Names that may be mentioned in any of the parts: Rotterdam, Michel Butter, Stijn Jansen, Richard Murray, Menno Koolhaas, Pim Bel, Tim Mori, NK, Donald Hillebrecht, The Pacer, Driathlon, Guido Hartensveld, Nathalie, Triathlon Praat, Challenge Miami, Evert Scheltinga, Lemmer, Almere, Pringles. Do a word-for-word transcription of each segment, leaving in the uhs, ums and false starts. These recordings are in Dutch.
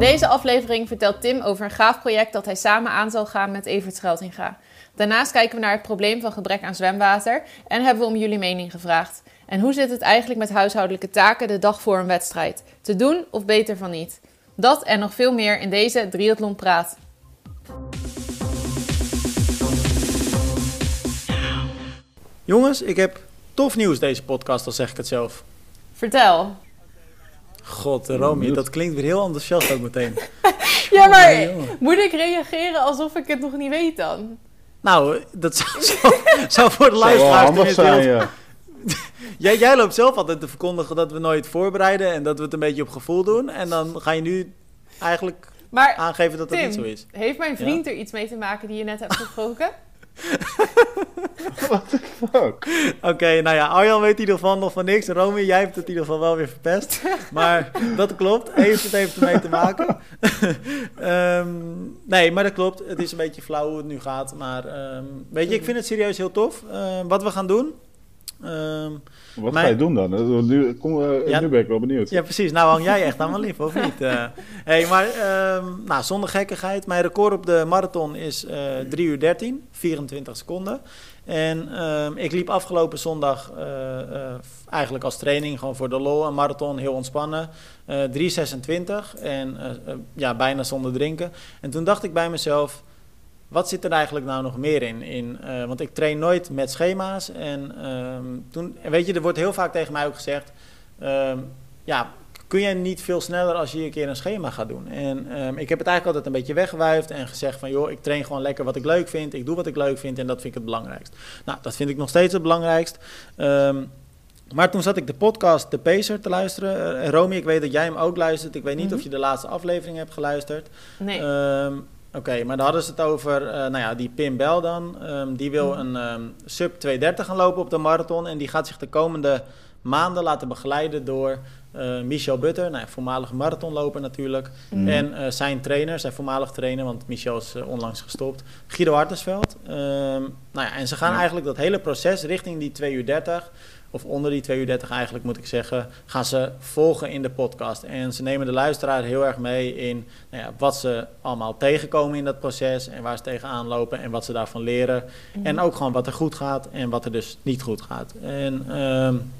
deze aflevering vertelt Tim over een gaaf project dat hij samen aan zal gaan met Evert Scheltinga. Daarnaast kijken we naar het probleem van gebrek aan zwemwater en hebben we om jullie mening gevraagd. En hoe zit het eigenlijk met huishoudelijke taken de dag voor een wedstrijd? Te doen of beter van niet? Dat en nog veel meer in deze Triathlon Praat. Jongens, ik heb tof nieuws deze podcast, al zeg ik het zelf. Vertel. God, Romy, dat klinkt weer heel enthousiast ook meteen. Ja, maar oh, nee, moet ik reageren alsof ik het nog niet weet dan? Nou, dat zou, zou, zou voor de luisteraars niet zijn. Ja. jij, jij loopt zelf altijd te verkondigen dat we nooit voorbereiden en dat we het een beetje op gevoel doen. En dan ga je nu eigenlijk maar, aangeven dat Tim, dat niet zo is. Heeft mijn vriend ja? er iets mee te maken die je net hebt gesproken? What the fuck? Oké, okay, nou ja, Arjan weet in ieder geval nog van niks. Romy, jij hebt het in ieder geval wel weer verpest. Maar dat klopt. Heeft het even ermee te maken. um, nee, maar dat klopt. Het is een beetje flauw hoe het nu gaat. Maar um, weet je, ik vind het serieus heel tof. Uh, wat we gaan doen... Um, Wat mijn... ga je doen dan? Nu, kom, uh, ja, nu ben ik wel benieuwd. Ja, precies. Nou hang jij echt aan mijn lip, of niet? Uh, hey, maar um, nou, zonder gekkigheid. Mijn record op de marathon is uh, drie uur dertien, vierentwintig seconden. En um, ik liep afgelopen zondag uh, uh, eigenlijk als training, gewoon voor de lol, een marathon, heel ontspannen. Uh, drie zesentwintig en uh, uh, ja, bijna zonder drinken. En toen dacht ik bij mezelf... Wat zit er eigenlijk nou nog meer in? in uh, want ik train nooit met schema's. En um, toen, weet je, er wordt heel vaak tegen mij ook gezegd... Um, ja, kun je niet veel sneller als je een keer een schema gaat doen? En um, ik heb het eigenlijk altijd een beetje weggewuifd en gezegd van... joh, ik train gewoon lekker wat ik leuk vind. Ik doe wat ik leuk vind en dat vind ik het belangrijkst. Nou, dat vind ik nog steeds het belangrijkst. Um, maar toen zat ik de podcast The Pacer te luisteren. Uh, Romy, ik weet dat jij hem ook luistert. Ik weet niet mm-hmm. of je de laatste aflevering hebt geluisterd. Nee. Um, Oké, okay, maar daar hadden ze het over, uh, nou ja, die Pim Bel dan. Um, die wil een um, sub tweehonderddertig gaan lopen op de marathon. En die gaat zich de komende maanden laten begeleiden door uh, Michel Butter. Nou, voormalig marathonloper natuurlijk. Mm. En uh, zijn trainer, zijn voormalig trainer, want Michel is uh, onlangs gestopt. Guido Hartensveld. Um, nou ja, en ze gaan ja. eigenlijk dat hele proces richting die twee uur dertig... of onder die twee uur dertig eigenlijk moet ik zeggen, gaan ze volgen in de podcast. En ze nemen de luisteraar heel erg mee in nou ja, wat ze allemaal tegenkomen in dat proces... en waar ze tegenaan lopen en wat ze daarvan leren. Mm. En ook gewoon wat er goed gaat en wat er dus niet goed gaat. En um,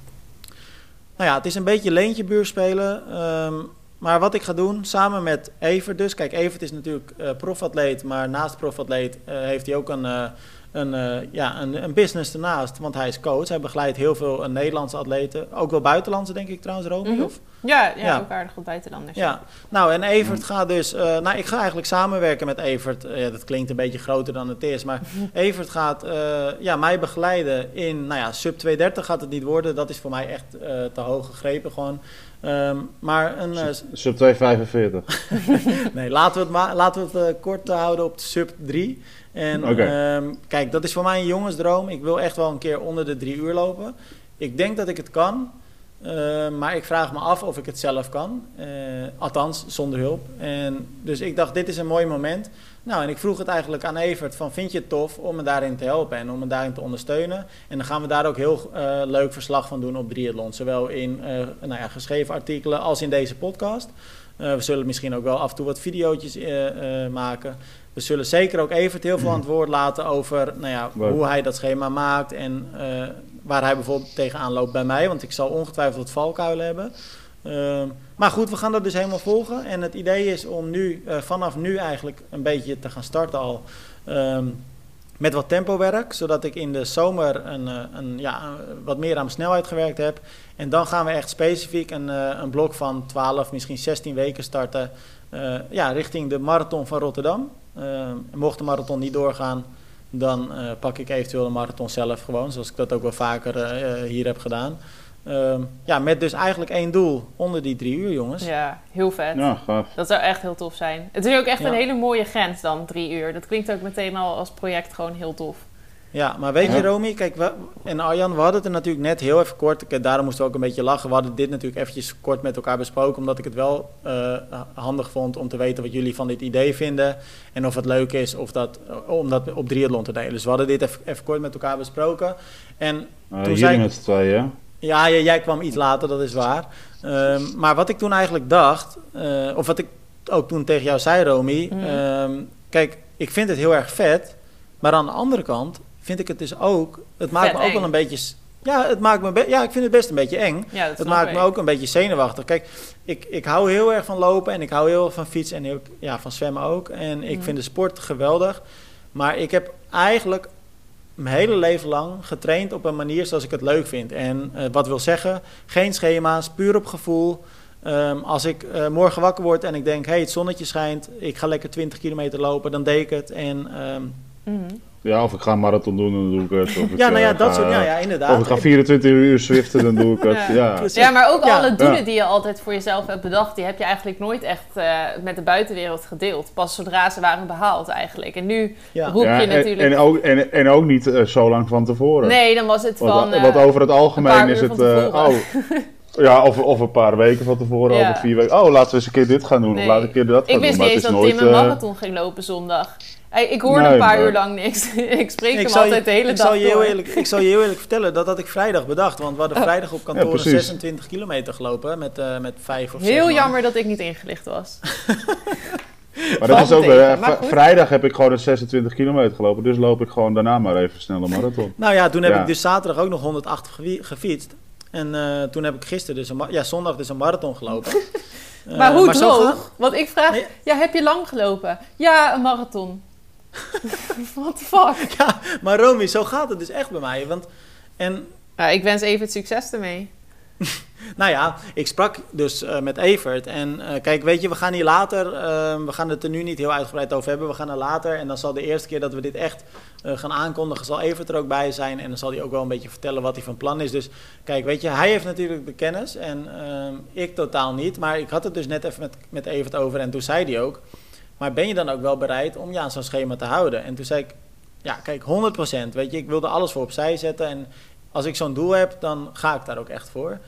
nou ja, het is een beetje leentje buur spelen... Um, maar wat ik ga doen, samen met Evert dus... Kijk, Evert is natuurlijk uh, profatleet, maar naast profatleet uh, heeft hij ook een, uh, een, uh, ja, een, een business ernaast. Want hij is coach, hij begeleidt heel veel uh, Nederlandse atleten. Ook wel buitenlandse, denk ik trouwens, Romy, mm-hmm. of? Ja, ja, ja, ook aardig wat buitenlanders. Ja. Nou, en Evert gaat dus... Uh, nou, ik ga eigenlijk samenwerken met Evert. Uh, ja, dat klinkt een beetje groter dan het is, maar Evert gaat uh, ja, mij begeleiden in... Nou ja, sub tweehonderddertig gaat het niet worden. Dat is voor mij echt uh, te hoog gegrepen gewoon. Um, maar een... Uh, sub tweehonderdvijfenveertig. Nee, laten we het, ma- laten we het uh, kort houden op sub drie. En okay. um, kijk, dat is voor mij een jongensdroom. Ik wil echt wel een keer onder de drie uur lopen. Ik denk dat ik het kan. Uh, maar ik vraag me af of ik het zelf kan. Uh, althans, zonder hulp. En dus ik dacht, dit is een mooi moment. Nou, en ik vroeg het eigenlijk aan Evert van, vind je het tof om me daarin te helpen en om me daarin te ondersteunen? En dan gaan we daar ook heel uh, leuk verslag van doen op Driathlon. Zowel in uh, nou ja, geschreven artikelen als in deze podcast. Uh, we zullen misschien ook wel af en toe wat video's uh, uh, maken. We zullen zeker ook Evert heel veel aan het woord laten over nou ja, hoe hij dat schema maakt en uh, waar hij bijvoorbeeld tegenaan loopt bij mij. Want ik zal ongetwijfeld wat valkuilen hebben. Uh, maar goed, we gaan dat dus helemaal volgen. En het idee is om nu, uh, vanaf nu eigenlijk een beetje te gaan starten al um, met wat tempowerk. Zodat ik in de zomer een, een, ja, wat meer aan mijn snelheid gewerkt heb. En dan gaan we echt specifiek een, een blok van twaalf, misschien zestien weken starten. Uh, ja, richting de marathon van Rotterdam. Uh, mocht de marathon niet doorgaan, dan uh, pak ik eventueel de marathon zelf gewoon. Zoals ik dat ook wel vaker uh, hier heb gedaan. Uh, ja, met dus eigenlijk één doel onder die drie uur, jongens. Ja, heel vet. Ja, gaaf. Dat zou echt heel tof zijn. Het is ook echt ja. een hele mooie grens dan, drie uur. Dat klinkt ook meteen al als project gewoon heel tof. Ja, maar weet ja. je, Romy, kijk, we, en Arjan, we hadden het er natuurlijk net heel even kort. Ik, daarom moesten we ook een beetje lachen. We hadden dit natuurlijk eventjes kort met elkaar besproken, omdat ik het wel uh, handig vond om te weten wat jullie van dit idee vinden. En of het leuk is of dat, om dat op Driathlon te delen. Dus we hadden dit even, even kort met elkaar besproken. En uh, toen zei met z'n tweeën, hè? Ja, jij, jij kwam iets later, dat is waar. Um, maar wat ik toen eigenlijk dacht, uh, of wat ik ook toen tegen jou zei, Romy. Mm. Um, kijk, ik vind het heel erg vet. Maar aan de andere kant vind ik het dus ook... Het maakt vet me ook eng. wel een beetje... Ja, het maakt me be- ja, ik vind het best een beetje eng. Ja, het maakt ik. me ook een beetje zenuwachtig. Kijk, ik, ik hou heel erg van lopen en ik hou heel erg van fietsen en heel, ja, van zwemmen ook. En ik mm. vind de sport geweldig. Maar ik heb eigenlijk mijn hele leven lang getraind op een manier zoals ik het leuk vind. En uh, wat wil zeggen, geen schema's, puur op gevoel. Um, als ik uh, morgen wakker word en ik denk, hé, hey, het zonnetje schijnt, ik ga lekker twintig kilometer lopen, dan deed ik het. En... Um, mm. Ja, of ik ga een marathon doen, dan doe ik het. Of ik, ja, nou ja, uh, dat ga, soort, ja, ja, inderdaad. Of ik ga vierentwintig uur zwiften, dan doe ik het. Ja, ja. ja maar ook ja. alle doelen ja. die je altijd voor jezelf hebt bedacht, die heb je eigenlijk nooit echt uh, met de buitenwereld gedeeld. Pas zodra ze waren behaald eigenlijk. En nu ja. roep ja, je en, natuurlijk... En ook, en, en ook niet uh, zo lang van tevoren. Nee, dan was het van... Uh, wat over het algemeen is het... Uh, oh, ja, of, of een paar weken van tevoren, ja. over vier weken. Oh, laten we eens een keer dit gaan doen. Nee. Of laten we een keer dat gaan doen. Ik wist doen, niet eens dat Tim een marathon uh, ging lopen zondag. Ik hoorde nee, een paar maar... uur lang niks. Ik spreek ik hem altijd je, de hele ik dag zal je heel eerlijk, Ik zal je heel eerlijk vertellen, dat had ik vrijdag bedacht. Want we hadden oh. vrijdag op kantoor ja, zesentwintig kilometer gelopen met, uh, met vijf of zes Heel man. jammer dat ik niet ingelicht was. Maar dat is ook weer, v- vrijdag heb ik gewoon een zesentwintig kilometer gelopen. Dus loop ik gewoon daarna maar even snel een marathon. Nou ja, toen heb ja. ik dus zaterdag ook nog honderdachtig gefietst. En uh, toen heb ik gisteren, dus een ma- ja, zondag dus een marathon gelopen. uh, maar hoe maar droog? Gaan... Want ik vraag, nee. ja, heb je lang gelopen? Ja, een marathon. What the fuck? Ja, maar Romy, zo gaat het dus echt bij mij. Want, en... ja, ik wens Evert succes ermee. Nou ja, ik sprak dus uh, met Evert. En uh, kijk, weet je, we gaan hier later... Uh, we gaan het er nu niet heel uitgebreid over hebben. We gaan er later. En dan zal de eerste keer dat we dit echt uh, gaan aankondigen... zal Evert er ook bij zijn. En dan zal hij ook wel een beetje vertellen wat hij van plan is. Dus kijk, weet je, hij heeft natuurlijk de kennis. En uh, ik totaal niet. Maar ik had het dus net even met, met Evert over. En toen zei hij ook... Maar ben je dan ook wel bereid om je aan zo'n schema te houden? En toen zei ik, ja kijk, honderd procent. Weet je, ik wilde alles voor opzij zetten. En als ik zo'n doel heb, dan ga ik daar ook echt voor.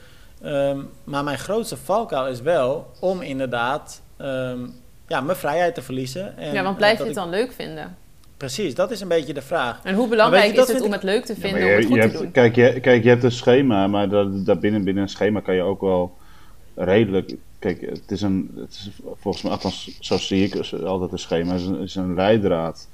Um, maar mijn grootste valkuil is wel om inderdaad um, ja, mijn vrijheid te verliezen. En ja, want blijf je het dan ik... leuk vinden? Precies, dat is een beetje de vraag. En hoe belangrijk je, is het om het leuk te vinden, ja, je, om het goed je te hebt, doen? Kijk je, kijk, je hebt een schema, maar daar, daar binnen, binnen een schema kan je ook wel redelijk... Kijk, het is een, het is volgens mij, althans, zo zie ik altijd een schema, is een, is een leidraad.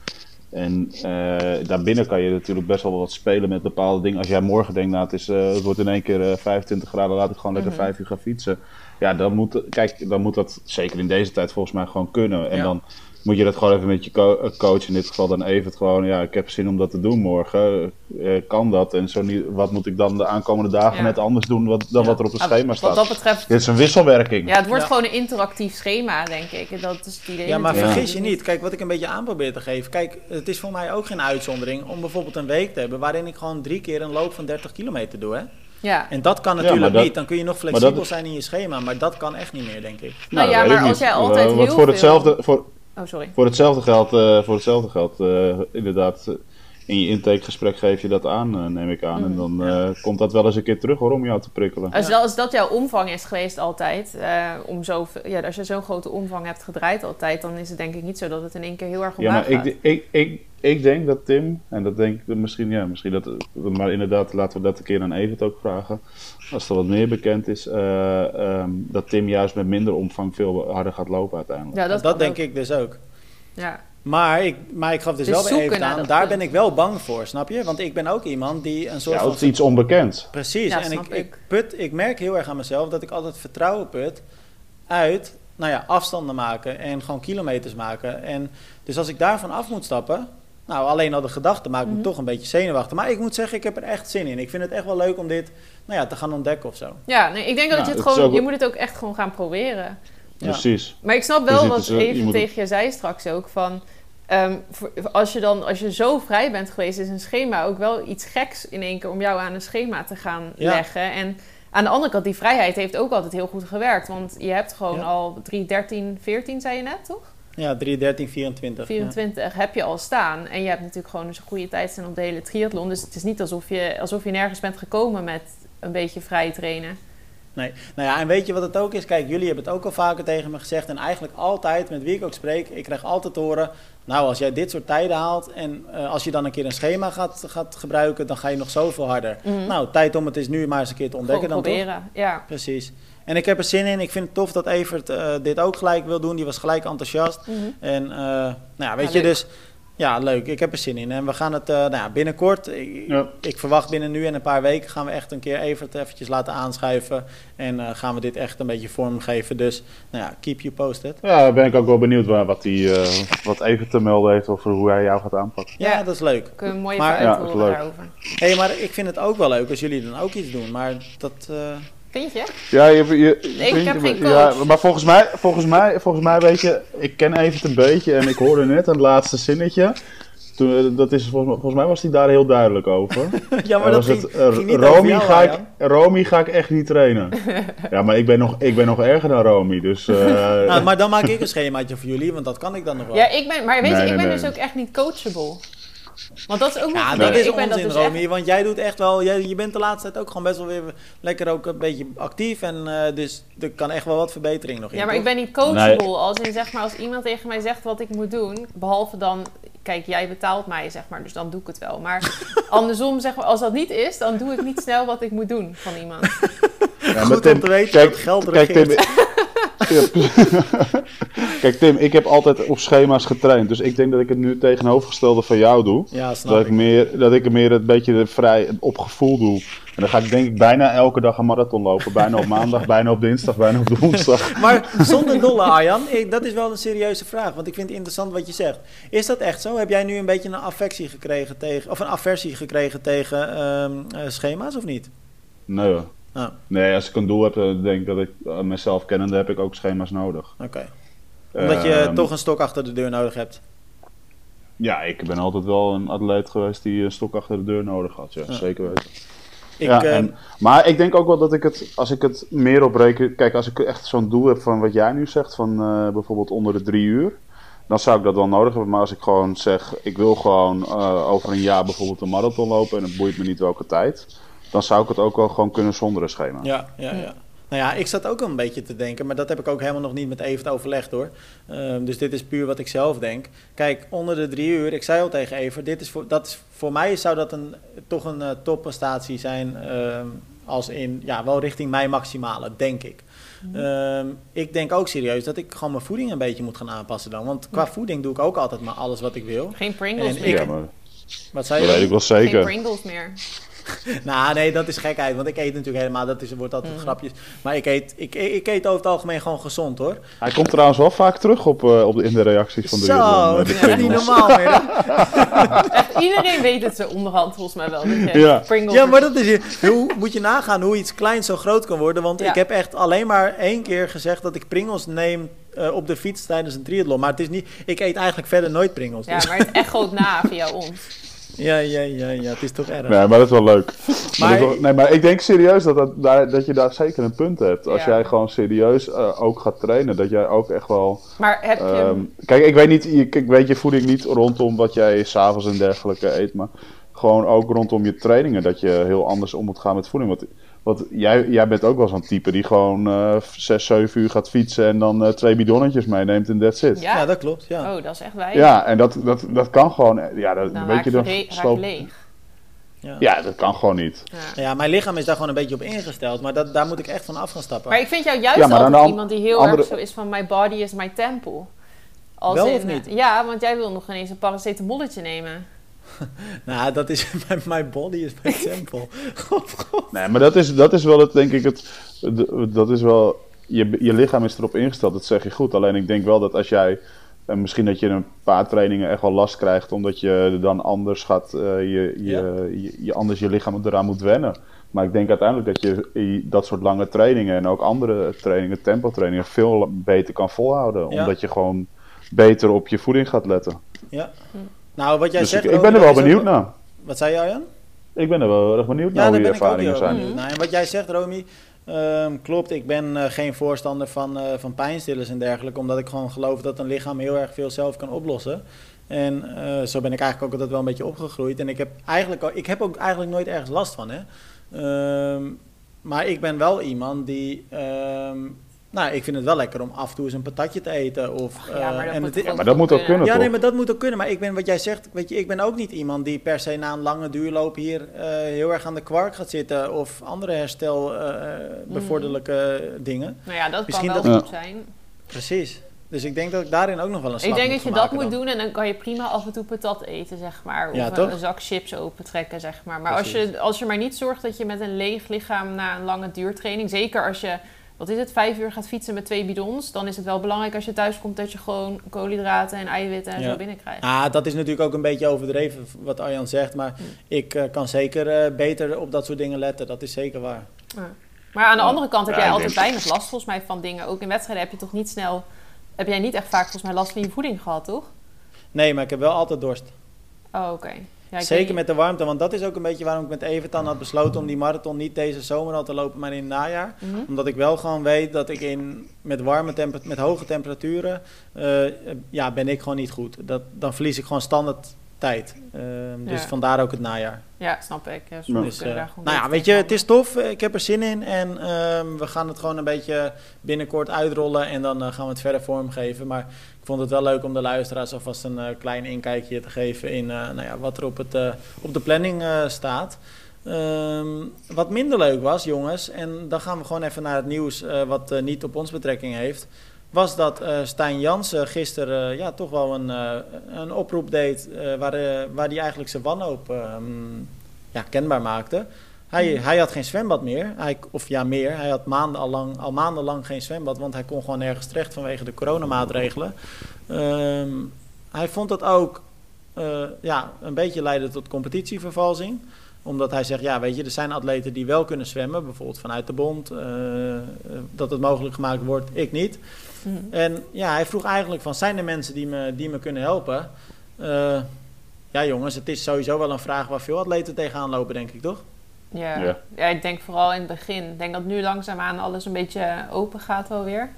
En uh, daarbinnen kan je natuurlijk best wel wat spelen met bepaalde dingen. Als jij morgen denkt, nou, het, is, uh, het wordt in één keer uh, vijfentwintig graden, laat ik gewoon lekker mm-hmm. vijf uur gaan fietsen. Ja, dan moet, kijk, dan moet dat zeker in deze tijd volgens mij gewoon kunnen. En ja. dan moet je dat gewoon even met je co- coach, in dit geval dan even gewoon, ja, ik heb zin om dat te doen morgen. Uh, kan dat? En zo niet, wat moet ik dan de aankomende dagen ja. net anders doen wat, dan ja. wat er op het schema staat? Wat dat betreft... Dit is een wisselwerking. Ja, het wordt ja. gewoon een interactief schema, denk ik. Dat is het idee. Ja, maar natuurlijk. vergis je niet. Kijk, wat ik een beetje aan probeer te geven. Kijk, het is voor mij ook geen uitzondering om bijvoorbeeld een week te hebben waarin ik gewoon drie keer een loop van dertig kilometer doe, hè? Ja. En dat kan natuurlijk ja, dat, niet. Dan kun je nog flexibel dat, zijn in je schema. Maar dat kan echt niet meer, denk ik. Nou, nou ja, maar als jij altijd uh, heel wat voor veel... Hetzelfde, voor, oh, sorry. Voor hetzelfde geld, uh, voor hetzelfde geld uh, inderdaad... Uh, in je intakegesprek geef je dat aan, neem ik aan. Mm, en dan ja. uh, komt dat wel eens een keer terug hoor, om jou te prikkelen. Als, ja. als dat jouw omvang is geweest altijd, uh, om zo, ja, als je zo'n grote omvang hebt gedraaid altijd... dan is het denk ik niet zo dat het in één keer heel erg omlaag gaat. Ja, maar ik, ik, ik, ik denk dat Tim, en dat denk ik misschien... ja, misschien dat, maar inderdaad, laten we dat een keer aan Evert ook vragen... als er wat meer bekend is... Uh, um, dat Tim juist met minder omvang veel harder gaat lopen uiteindelijk. Ja, dat dat denk ook. ik dus ook. Ja. Maar ik, maar ik gaf dus, dus wel even aan, daar punt. ben ik wel bang voor, snap je? Want ik ben ook iemand die een soort ja, van... Ja, het is iets onbekend. Precies, ja, en ik, ik. Put, ik merk heel erg aan mezelf dat ik altijd vertrouwen put uit, nou ja, afstanden maken en gewoon kilometers maken. En dus als ik daarvan af moet stappen, nou, alleen al de gedachte maakt me mm-hmm. toch een beetje zenuwachtig. Maar ik moet zeggen, ik heb er echt zin in. Ik vind het echt wel leuk om dit, nou ja, te gaan ontdekken of zo. Ja, nee, ik denk nou, dat je het, het gewoon, ook... je moet het ook echt gewoon gaan proberen. Ja. Precies. Maar ik snap wel Precies, wat dus, even je tegen je zei straks ook, van... Um, voor, als, je dan, als je zo vrij bent geweest, is een schema ook wel iets geks in één keer om jou aan een schema te gaan ja. leggen. En aan de andere kant, die vrijheid heeft ook altijd heel goed gewerkt. Want je hebt gewoon ja. al drie, dertien, veertien zei je net, toch? Ja, drie, dertien, vierentwintig vierentwintig ja. heb je al staan. En je hebt natuurlijk gewoon een goede tijd staan op de hele triathlon. Dus het is niet alsof je, alsof je nergens bent gekomen met een beetje vrij trainen. Nee. Nou ja, en weet je wat het ook is? Kijk, jullie hebben het ook al vaker tegen me gezegd. En eigenlijk altijd, met wie ik ook spreek, ik krijg altijd te horen... Nou, als jij dit soort tijden haalt en uh, als je dan een keer een schema gaat, gaat gebruiken... dan ga je nog zoveel harder. Mm-hmm. Nou, tijd om het is nu maar eens een keer te ontdekken. Gewoon dan proberen, toch? Ja. Precies. En ik heb er zin in. Ik vind het tof dat Evert uh, dit ook gelijk wil doen. Die was gelijk enthousiast. Mm-hmm. En uh, nou ja, weet ja, je leuk. Dus... Ja, leuk. Ik heb er zin in. En we gaan het uh, nou ja, binnenkort, ik, ja. ik verwacht binnen nu en een paar weken, gaan we echt een keer Evert eventjes laten aanschuiven. En uh, gaan we dit echt een beetje vormgeven. Dus, nou ja, keep you posted. Ja, ben ik ook wel benieuwd waar, wat, die, uh, wat Evert te melden heeft over hoe hij jou gaat aanpakken. Ja, dat is leuk. Kun je een mooie verhaal ja, horen daarover. Hé, hey, maar ik vind het ook wel leuk als jullie dan ook iets doen. Maar dat... Uh... Vind je? Ja, je, je, je nee, ik heb geen coach. Ja, maar volgens mij, volgens, mij, volgens mij weet je, ik ken Evert een beetje en ik hoorde net het laatste zinnetje. Toen, dat is, volgens, volgens mij was hij daar heel duidelijk over. Ja, maar dat ging, het, ging niet Romy over jou, ga ik, Romy ga ik echt niet trainen. Ja, maar ik ben nog, ik ben nog erger dan Romy, dus... Uh... Nou, maar dan maak ik een schemaatje voor jullie, want dat kan ik dan nog wel. Ja, ik ben, maar weet nee, je, ik nee, ben nee. dus ook echt niet coachable. Want dat is ook ja, dat nee. is ik onzin, ben dat dus Romy, echt... want jij doet echt wel, jij, je bent de laatste tijd ook gewoon best wel weer lekker ook een beetje actief en uh, dus er kan echt wel wat verbetering nog in. Ja, maar toch? Ik ben niet coachable, nee. als in zeg maar als iemand tegen mij zegt wat ik moet doen, behalve dan, kijk jij betaalt mij zeg maar, dus dan doe ik het wel. Maar andersom zeg maar, als dat niet is, dan doe ik niet snel wat ik moet doen van iemand. Ja, goed Tim, om te weten kijk, dat geld regeert. Kijk, Kijk Tim, ik heb altijd op schema's getraind, dus ik denk dat ik het nu tegenovergestelde van jou doe. Ja, snap dat ik. ik meer, dat ik meer een beetje vrij op gevoel doe. En dan ga ik denk ik bijna elke dag een marathon lopen. Bijna op maandag, bijna op dinsdag, bijna op woensdag. Maar zonder dolle Arjan, ik, dat is wel een serieuze vraag. Want ik vind het interessant wat je zegt. Is dat echt zo? Heb jij nu een beetje een affectie gekregen tegen, of een aversie gekregen tegen um, uh, schema's of niet? Nee hoor. Oh. Nee, als ik een doel heb, dan denk ik dat ik uh, mezelf kennende heb ik ook schema's nodig. Oké. Okay. Omdat uh, je toch een stok achter de deur nodig hebt? Ja, ik ben altijd wel een atleet geweest die een stok achter de deur nodig had. Ja, oh. Zeker weten. Ik, ja, uh... en, maar ik denk ook wel dat ik het, als ik het meer opreken... Kijk, als ik echt zo'n doel heb van wat jij nu zegt, van uh, bijvoorbeeld onder de drie uur... Dan zou ik dat wel nodig hebben. Maar als ik gewoon zeg, ik wil gewoon uh, over een jaar bijvoorbeeld een marathon lopen... en het boeit me niet welke tijd... Dan zou ik het ook wel gewoon kunnen zonder een schema. Ja, ja, ja. Nou ja, ik zat ook een beetje te denken... maar dat heb ik ook helemaal nog niet met Evert overlegd hoor. Uh, dus dit is puur wat ik zelf denk. Kijk, onder de drie uur, ik zei al tegen Evert... Dit is voor, dat is, voor mij zou dat een, toch een uh, topprestatie zijn... Uh, als in, ja, wel richting mijn maximale, denk ik. Mm-hmm. Uh, ik denk ook serieus dat ik gewoon mijn voeding een beetje moet gaan aanpassen dan. Want qua ja. voeding doe ik ook altijd maar alles wat ik wil. Geen Pringles en meer. Ik, ja, maar... Wat zei je? Dat weet ik wel zeker. Geen Pringles meer. Nou, nee, dat is gekheid. Want ik eet natuurlijk helemaal... Dat is, wordt altijd mm. grapjes. Maar ik eet, ik, ik eet over het algemeen gewoon gezond, hoor. Hij komt trouwens wel vaak terug op, uh, op de, in de reacties van de Driathlon. Zo, dat is niet normaal meer. Echt, iedereen weet het zo onderhand volgens mij wel. Dat je ja. Pringles... ja, maar dat is... Hoe moet je nagaan hoe iets kleins zo groot kan worden? Want ja. ik heb echt alleen maar één keer gezegd dat ik Pringles neem... Uh, op de fiets tijdens een triathlon. Maar het is niet... Ik eet eigenlijk verder nooit Pringles. Dus. Ja, maar het echoot na via ons. Ja, ja, ja, ja, het is toch erg. Nee, maar dat is wel leuk. Maar, maar, wel, nee, maar ik denk serieus dat, dat, daar, dat je daar zeker een punt hebt. Als ja. jij gewoon serieus uh, ook gaat trainen, dat jij ook echt wel... Maar heb je... Um, kijk, ik weet, niet, ik weet je voeding niet rondom wat jij s'avonds en dergelijke eet, maar gewoon ook rondom je trainingen, dat je heel anders om moet gaan met voeding. Want, want jij, jij bent ook wel zo'n type die gewoon uh, zes, zeven uur gaat fietsen en dan uh, twee bidonnetjes meeneemt en that's it. Ja, ja dat klopt. Ja. Oh, dat is echt wij. Ja, en dat, dat, dat kan gewoon... Ja, dat, dan weet je, dan re- sloop... leeg. Ja. ja, dat kan gewoon niet. Ja. ja, mijn lichaam is daar gewoon een beetje op ingesteld, maar dat, daar moet ik echt van af gaan stappen. Maar ik vind jou juist ja, altijd al iemand die heel andere... erg zo is van my body is my temple. Als wel in, of niet? Ja, want jij wil nog ineens een paracetamolletje nemen. Nou, dat is... My body is my temple. God, God. Nee, maar dat is, dat is wel het, denk ik... Het, dat is wel... Je, je lichaam is erop ingesteld, dat zeg je goed. Alleen ik denk wel dat als jij... En misschien dat je een paar trainingen echt wel last krijgt... omdat je dan anders gaat... Uh, je, je, ja. je, je anders je lichaam eraan moet wennen. Maar ik denk uiteindelijk dat je dat soort lange trainingen... en ook andere trainingen, tempo trainingen... veel beter kan volhouden. Ja. Omdat je gewoon beter op je voeding gaat letten. Ja. Nou, wat jij dus zegt... Ik, ik ben er wel benieuwd naar. Nou. Wat zei je, Arjan? Ik ben er wel erg benieuwd naar ja, hoe je ervaringen zijn. Mm-hmm. Nou, en wat jij zegt, Romy... Um, klopt, ik ben uh, geen voorstander van, uh, van pijnstillers en dergelijke... omdat ik gewoon geloof dat een lichaam heel erg veel zelf kan oplossen. En uh, zo ben ik eigenlijk ook altijd wel een beetje opgegroeid. En ik heb, eigenlijk ook, ik heb ook eigenlijk nooit ergens last van, hè. Um, maar ik ben wel iemand die... Um, Nou, ik vind het wel lekker om af en toe eens een patatje te eten. Of, Ach, ja, maar dat, en moet, het, ja, maar dat moet ook kunnen, Ja, toch? nee, maar dat moet ook kunnen. Maar ik ben, wat jij zegt, weet je, ik ben ook niet iemand die per se na een lange duurloop hier uh, heel erg aan de kwark gaat zitten. Of andere herstelbevorderlijke uh, mm. dingen. Nou ja, dat Misschien kan wel dat, goed ja. zijn. Precies. Dus ik denk dat ik daarin ook nog wel een slag Ik denk dat je dat moet dan. doen en dan kan je prima af en toe patat eten, zeg maar. Of ja, een, een zak chips opentrekken, zeg maar. Maar als je, als je maar niet zorgt dat je met een leeg lichaam na een lange duurtraining... Zeker als je, wat is het, vijf uur gaat fietsen met twee bidons... Dan is het wel belangrijk als je thuis komt dat je gewoon koolhydraten en eiwitten en ja. zo binnenkrijgt. Ah, dat is natuurlijk ook een beetje overdreven wat Arjan zegt. Maar hm. ik uh, kan zeker uh, beter op dat soort dingen letten. Dat is zeker waar. Ja. Maar aan de ja. andere kant heb jij ja, altijd weinig last volgens mij van dingen. Ook in wedstrijden heb je toch niet snel... Heb jij niet echt vaak volgens mij last van je voeding gehad, toch? Nee, maar ik heb wel altijd dorst. Oh, oké. Okay. Ja, Zeker weet... met de warmte, want dat is ook een beetje waarom ik met Evert dan had besloten om die marathon niet deze zomer al te lopen, maar in het najaar. Mm-hmm. Omdat ik wel gewoon weet dat ik in, met, warme temper- met hoge temperaturen, uh, ja, ben ik gewoon niet goed. Dat, dan verlies ik gewoon standaard tijd. Uh, dus ja. vandaar ook het najaar. Ja, snap ik. Ja, dus, dus, uh, daar nou ja, weet je, het is tof. Ik heb er zin in. En uh, we gaan het gewoon een beetje binnenkort uitrollen. En dan uh, gaan we het verder vormgeven. Maar ik vond het wel leuk om de luisteraars alvast een uh, klein inkijkje te geven in uh, nou ja, wat er op, het, uh, op de planning uh, staat. Um, wat minder leuk was, jongens. En dan gaan we gewoon even naar het nieuws uh, wat uh, niet op ons betrekking heeft. Was dat uh, Stijn Jansen gisteren uh, ja, toch wel een, uh, een oproep deed uh, waar hij uh, waar eigenlijk zijn wanhoop uh, um, ja, kenbaar maakte. Hij, mm. hij had geen zwembad meer, hij, of ja meer, hij had maanden al, lang, al maandenlang geen zwembad, want hij kon gewoon nergens terecht vanwege de coronamaatregelen. Um, hij vond dat ook uh, ja, een beetje leiden tot competitievervalsing. Omdat hij zegt, ja weet je, er zijn atleten die wel kunnen zwemmen, bijvoorbeeld vanuit de bond, uh, dat het mogelijk gemaakt wordt, ik niet. Mm. En ja, hij vroeg eigenlijk van, zijn er mensen die me, die me kunnen helpen? Uh, ja jongens, het is sowieso wel een vraag waar veel atleten tegenaan lopen, denk ik, toch? Ja. Ja. ja, ik denk vooral in het begin. Ik denk dat nu langzaamaan alles een beetje open gaat wel weer.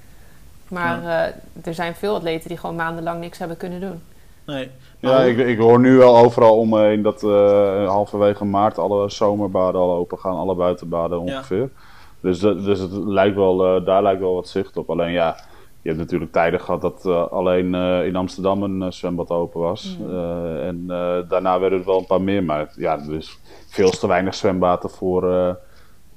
Maar ja. uh, er zijn veel atleten die gewoon maandenlang niks hebben kunnen doen. Nee. Ja, ik, ik hoor nu wel overal omheen dat uh, halverwege maart alle zomerbaden al open gaan, alle buitenbaden ongeveer. Ja. Dus, dus het lijkt wel, uh, daar lijkt wel wat zicht op. Alleen ja, je hebt natuurlijk tijden gehad dat uh, alleen uh, in Amsterdam een uh, zwembad open was. Mm. Uh, en uh, daarna werden er wel een paar meer. Maar ja, er is veel te weinig zwembaden voor, uh,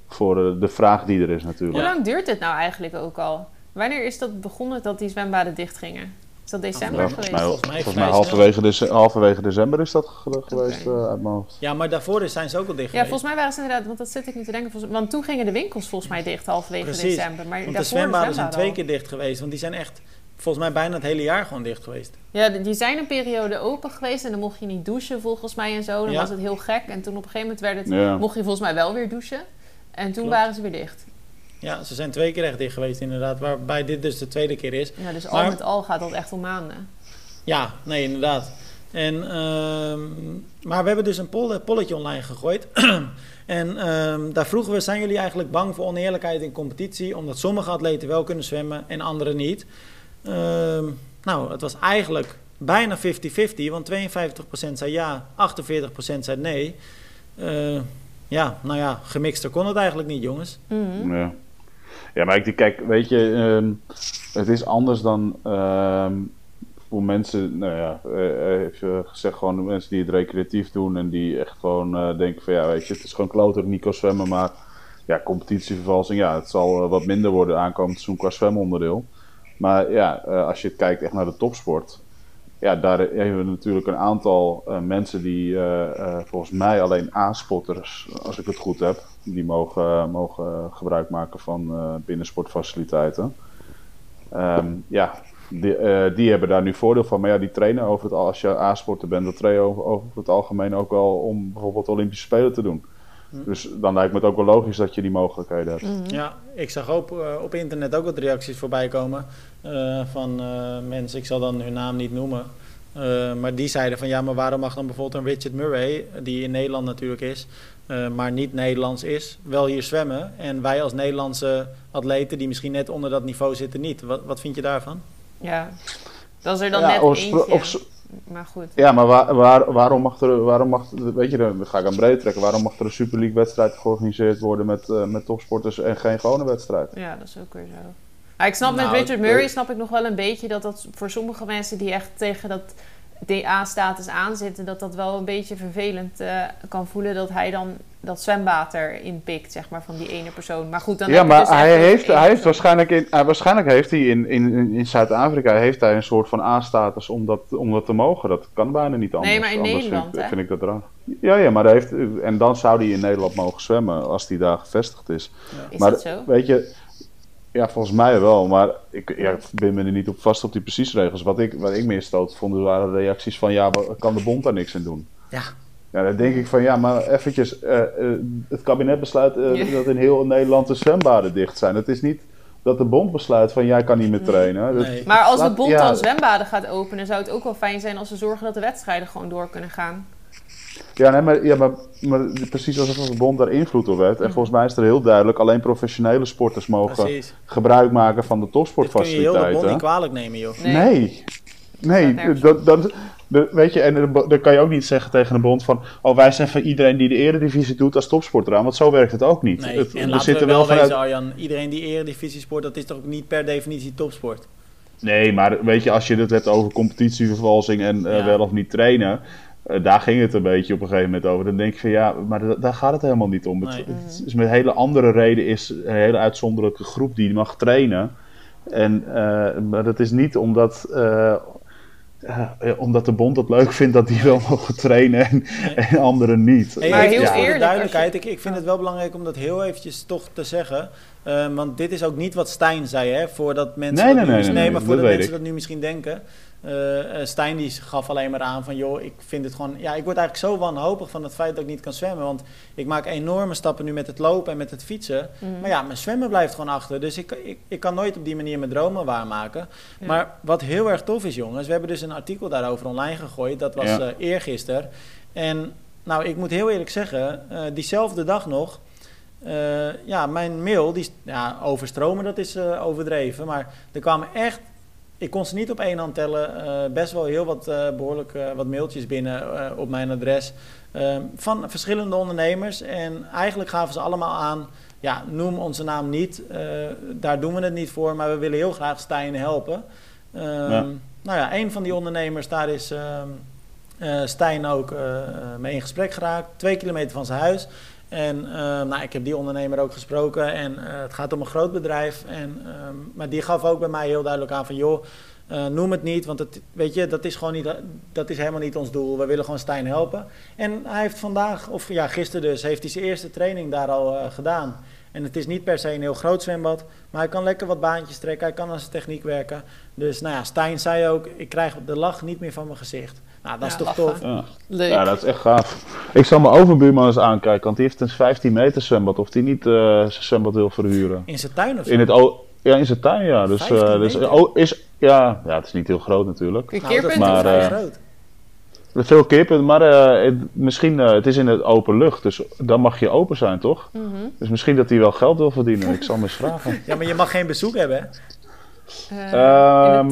voor uh, de vraag die er is natuurlijk. Hoe lang duurt dit nou eigenlijk ook al? Wanneer is dat begonnen dat die zwembaden dichtgingen? Is dat december ja, geweest? Nou, volgens mij, volgens mij halverwege, dece- halverwege december is dat ge- geweest okay. uh, uit mijn hoofd. Ja, maar daarvoor zijn ze ook al dicht geweest. Ja, volgens mij waren ze inderdaad, want dat zit ik nu te denken. Volgens, want toen gingen de winkels volgens mij dicht halverwege Precies. december. Maar want de zwembaden zijn twee keer dicht geweest. Want die zijn echt, volgens mij bijna het hele jaar gewoon dicht geweest. Ja, die zijn een periode open geweest en dan mocht je niet douchen volgens mij en zo. Dan ja. was het heel gek. En toen op een gegeven moment werd het, ja. mocht je volgens mij wel weer douchen. En toen Klopt. waren ze weer dicht. Ja, ze zijn twee keer echt dicht geweest inderdaad, waarbij dit dus de tweede keer is. Ja, dus maar, al met al gaat dat echt om maanden. Ja, nee, inderdaad. En, um, maar we hebben dus een poll, polletje online gegooid. en um, daar vroegen we, zijn jullie eigenlijk bang voor oneerlijkheid in competitie? Omdat sommige atleten wel kunnen zwemmen en anderen niet. Um, nou, het was eigenlijk bijna vijftig vijftig, want tweeënvijftig procent zei ja, achtenveertig procent zei nee. Uh, ja, nou ja, gemixter kon het eigenlijk niet, jongens. Mm-hmm. Ja. Ja, maar ik, kijk, weet je, um, het is anders dan um, hoe mensen, nou ja, uh, heb je gezegd, gewoon mensen die het recreatief doen en die echt gewoon uh, denken van, ja, weet je, het is gewoon kloter, niet kan zwemmen, maar ja, competitievervalsing, ja, het zal uh, wat minder worden aankomend seizoen qua zwemonderdeel. Maar ja, uh, als je kijkt echt naar de topsport, ja, daar hebben we natuurlijk een aantal uh, mensen die uh, uh, volgens mij alleen aanspotters, als ik het goed heb, die mogen, mogen gebruik maken van uh, binnensportfaciliteiten. Um, ja, die, uh, die hebben daar nu voordeel van. Maar ja, die trainen over het al. Als je A-sporter bent, dat trainen over, over het algemeen ook wel om bijvoorbeeld Olympische Spelen te doen. Mm. Dus dan lijkt me het ook wel logisch dat je die mogelijkheden hebt. Mm-hmm. Ja, ik zag ook uh, op internet ook wat reacties voorbij komen uh, van uh, mensen. Ik zal dan hun naam niet noemen. Uh, maar die zeiden van ja, maar waarom mag dan bijvoorbeeld een Richard Murray, die in Nederland natuurlijk is, Uh, maar niet Nederlands is, wel hier zwemmen. En wij als Nederlandse atleten die misschien net onder dat niveau zitten niet. Wat, wat vind je daarvan? Ja, dat is er dan ja, net eentje. Of, maar goed. Ja, maar waar, waar, waarom mag er, waarom mag, weet je, dan ga ik aan breed trekken. Waarom mag er een Super League wedstrijd georganiseerd worden met, uh, met topsporters en geen gewone wedstrijd? Ja, dat is ook weer zo. Maar ik snap nou, met Richard Murray snap ik nog wel een beetje dat dat voor sommige mensen die echt tegen dat D A-status aanzitten, dat dat wel een beetje vervelend uh, kan voelen dat hij dan dat zwemwater inpikt, zeg maar, van die ene persoon. Maar goed, dan ja, maar dus hij heeft, hij heeft waarschijnlijk, in, uh, waarschijnlijk heeft hij in, in, in Zuid-Afrika heeft hij een soort van A-status om dat, om dat te mogen. Dat kan bijna niet anders. Nee, maar in anders Nederland, vind, hè? Vind ik dat raar. Ja, ja, maar hij heeft, en dan zou hij in Nederland mogen zwemmen als hij daar gevestigd is. Ja. Is maar, dat zo? Weet je. Ja, volgens mij wel, maar ik ja, ben me er niet op vast op die precieze regels. Wat ik, wat ik meer stoot vond, waren reacties van ja, kan de bond daar niks aan doen? Ja. Ja, dan denk ik van ja, maar eventjes, uh, uh, het kabinet besluit uh, ja. dat in heel Nederland de zwembaden dicht zijn. Het is niet dat de bond besluit van jij kan niet meer trainen. Nee. Dat, maar als de bond ja, dan zwembaden gaat openen, zou het ook wel fijn zijn als ze zorgen dat de wedstrijden gewoon door kunnen gaan. Ja, nee, maar, ja maar, maar precies alsof de bond daar invloed op heeft. En volgens mij is er heel duidelijk, alleen professionele sporters mogen precies. gebruik maken van de topsportfaciliteiten. Dat kun je heel de bond niet kwalijk nemen, joh. Nee, nee, nee dat dat, dat, dat, weet je, en dan kan je ook niet zeggen tegen de bond van, oh, wij zijn van iedereen die de eredivisie doet als topsporter aan, want zo werkt het ook niet. Nee, het, en we laten we wel vanuit... wezen, Arjan, iedereen die eredivisie sport, dat is toch ook niet per definitie topsport? Nee, maar weet je, als je het hebt over competitievervalsing en uh, ja. wel of niet trainen, daar ging het een beetje op een gegeven moment over. Dan denk ik van ja, maar daar gaat het helemaal niet om. Nee. Het is met een hele andere reden is een hele uitzonderlijke groep die mag trainen. En, uh, maar dat is niet omdat, uh, uh, omdat de bond het leuk vindt dat die wel mogen trainen en, nee. en anderen niet. Hey, maar heel ja. eerlijk. Voor de duidelijkheid, ik, ik vind het wel belangrijk om dat heel eventjes toch te zeggen. Uh, want dit is ook niet wat Stijn zei, hè? Voordat mensen nee, dat nee, nu nee, nee, nemen, nee, voordat mensen ik. dat nu misschien denken. Uh, Stijn die gaf alleen maar aan van joh, ik vind het gewoon, ja, ik word eigenlijk zo wanhopig van het feit dat ik niet kan zwemmen, want ik maak enorme stappen nu met het lopen en met het fietsen, mm. maar ja, mijn zwemmen blijft gewoon achter, dus ik, ik, ik kan nooit op die manier mijn dromen waarmaken. Ja. Maar wat heel erg tof is, jongens, we hebben dus een artikel daarover online gegooid, dat was ja. uh, eergisteren, en nou, ik moet heel eerlijk zeggen, uh, diezelfde dag nog, uh, ja, mijn mail, die, ja, overstromen, dat is uh, overdreven, maar er kwamen echt, ik kon ze niet op één hand tellen, uh, best wel heel wat uh, behoorlijk uh, wat mailtjes binnen uh, op mijn adres. Uh, van verschillende ondernemers. En eigenlijk gaven ze allemaal aan, ja, noem onze naam niet. Uh, daar doen we het niet voor, maar we willen heel graag Stijn helpen. Um, ja. Nou ja, een van die ondernemers, daar is uh, uh, Stijn ook uh, mee in gesprek geraakt. Twee kilometer van zijn huis. En uh, nou, ik heb die ondernemer ook gesproken en uh, het gaat om een groot bedrijf. En, uh, maar die gaf ook bij mij heel duidelijk aan van joh, uh, noem het niet. Want het, weet je, dat is gewoon niet, dat is helemaal niet ons doel. We willen gewoon Stijn helpen. En hij heeft vandaag, of ja gisteren dus, heeft hij zijn eerste training daar al uh, gedaan. En het is niet per se een heel groot zwembad, maar hij kan lekker wat baantjes trekken. Hij kan aan zijn techniek werken. Dus nou ja, Stijn zei ook, ik krijg de lach niet meer van mijn gezicht. Nou, dat is ja, toch tof. Ja. Leuk. Ja, dat is echt gaaf. Ik zal mijn overbuurman eens aankijken, want die heeft een vijftien meter zwembad. Of die niet uh, zijn zwembad wil verhuren. In zijn tuin of zo? In het o- ja, in zijn tuin, ja. Dus, uh, dus, oh, is, ja. Ja, het is niet heel groot natuurlijk. Een keerpunt is heel groot. Veel keerpunten, maar uh, het, misschien, uh, het is in het open lucht, dus dan mag je open zijn, toch? Mm-hmm. Dus misschien dat hij wel geld wil verdienen, ik zal hem eens vragen. Ja, maar je mag geen bezoek hebben, hè? Uh, uh,